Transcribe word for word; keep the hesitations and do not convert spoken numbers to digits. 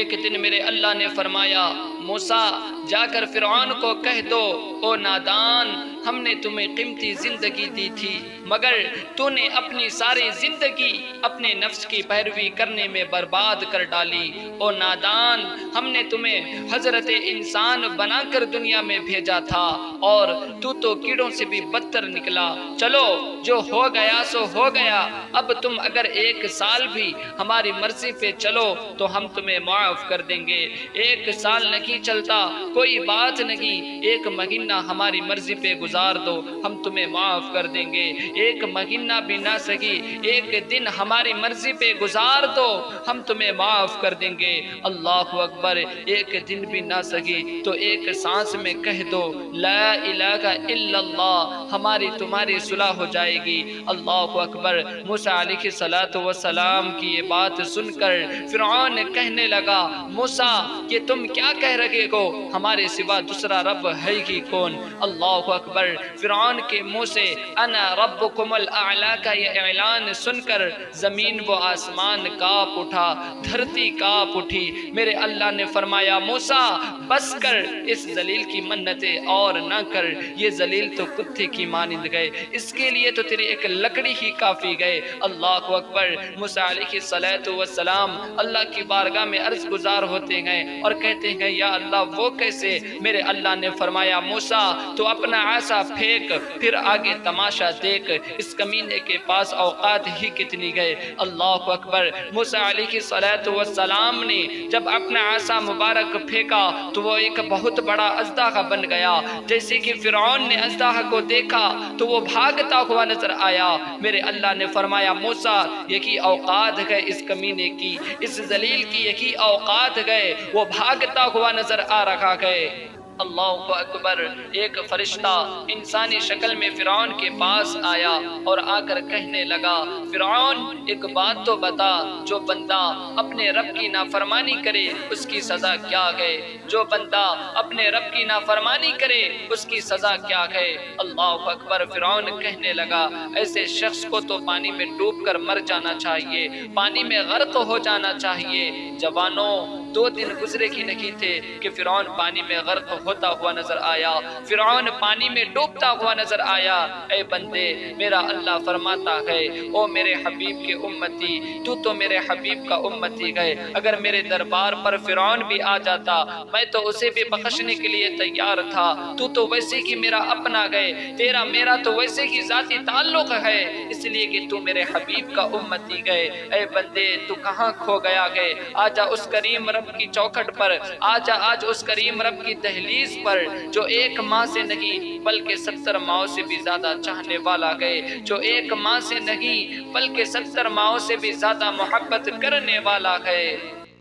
एक दिन मेरे अल्लाह ने फरमाया, मूसा जाकर फिरौन को कह दो, ओ नादान, हमने तुम्हें कीमती जिंदगी दी थी मगर तूने अपनी सारी जिंदगी अपने नफ्स की पैरवी करने में बर्बाद कर डाली। ओ नादान, हमने तुम्हें हजरत इंसान बनाकर दुनिया में भेजा था और तू तो कीड़ों से भी बदतर निकला। चलो जो हो गया सो हो गया, अब तुम अगर एक साल भी हमारी मर्जी पे चलो तो हम तुम्हें माफ कर देंगे। एक साल नहीं चलता कोई बात नहीं, एक महीना हमारी मर्जी पे गुजार दो, हम तुम्हें माफ कर देंगे। एक महीना भी ना सकी, एक दिन हमारी मर्जी पे गुजार दो, हम तुम्हें माफ कर देंगे। अल्लाह अकबर, एक दिन भी ना सकी तो एक सांस में कह दो ला इलाहा इल्लल्लाह, हमारी तुम्हारी सुलह हो जाएगी। अल्लाह अकबर। मूसा अलैहिस्सलातु वस्सलाम की ये बात सुनकर फिरौन कहने लगा, मूसा ये तुम क्या कह रहे हो, हमारे सिवा दूसरा रब है ही कौन। अल्लाह अकबर। फिरौन के मुंह से अना रब्बुकुमुल आला का ये ऐलान सुनकर जमीन व आसमान कांप उठा, धरती कांप उठी। मेरे अल्लाह ने फरमाया, मूसा बस कर इस जलील की मन्नतें और ना कर, ये जलील तो कुत्ते की मानिंद गए, इसके लिए तो तेरी एक लकड़ी ही काफी गए। अल्लाह अकबर। मूसा अलैहिस्सलातु वस्सलाम अल्लाह की बारगाह में अर्ज गुजार होते हैं और कहते हैं, या अल्लाह वो कैसे। मेरे अल्लाह ने फरमाया, मूसा तो अपना आसा फेंक, फिर आगे तमाशा देख, इस कमीने के पास औकात ही कितनी गए। अल्लाह अकबर। मूसा अलैहिस्सलाम ने जब अपना आसा मुबारक फेंका तो वो एक बहुत बड़ा अजदाहा बन गया। जैसे कि फिरौन ने अजदाहा को देखा तो वो भागता हुआ नजर आया। मेरे अल्लाह ने फरमाया, मूसा यही औकात है इस कमीने की, इस जलील की यही औकात गए, वो भागता हुआ नजर आ रखा गए। अल्लाह अकबर। एक फरिश्ता इंसानी शक्ल में फिरौन के पास आया और आकर कहने लगा, फिरौन एक बात तो बता, जो बंदा अपने रब की नाफरमानी करे उसकी सजा क्या है, जो बंदा अपने रब की नाफरमानी करे उसकी सजा क्या है। अल्लाह अकबर। फिरौन कहने लगा, ऐसे शख्स को तो पानी में डूबकर मर जाना चाहिए, पानी में गर्क हो जाना चाहिए। जवानों, दो दिन गुजरे ही नहीं थे कि फिरौन पानी में गर्क होता हुआ नजर आया, फिरौन पानी में डूबता हुआ नजर आया। ऐ बंदे, मेरा अल्लाह फरमाता है, ओ मेरे हबीब के उम्मती, तू तो मेरे हबीब का उम्मती गए, अगर मेरे दरबार पर फिरौन भी आ जाता मैं तो उसे भी बख्शने के लिए तैयार था, तू तो वैसे ही मेरा अपना गए, तेरा मेरा तो वैसे ही जाती ताल्लुक है, इसलिए कि तू मेरे हबीब का उम्मती गए। ऐ बंदे, तू कहाँ खो गया गए, आजा उस करीम की चौखट पर, आजा आज उस करीम रब की दहलीज पर, जो एक माह से नहीं बल्कि सत्तर माओं से भी ज्यादा चाहने वाला गए, जो एक माह से नहीं बल्कि सत्तर माओं से भी ज्यादा मोहब्बत करने वाला है।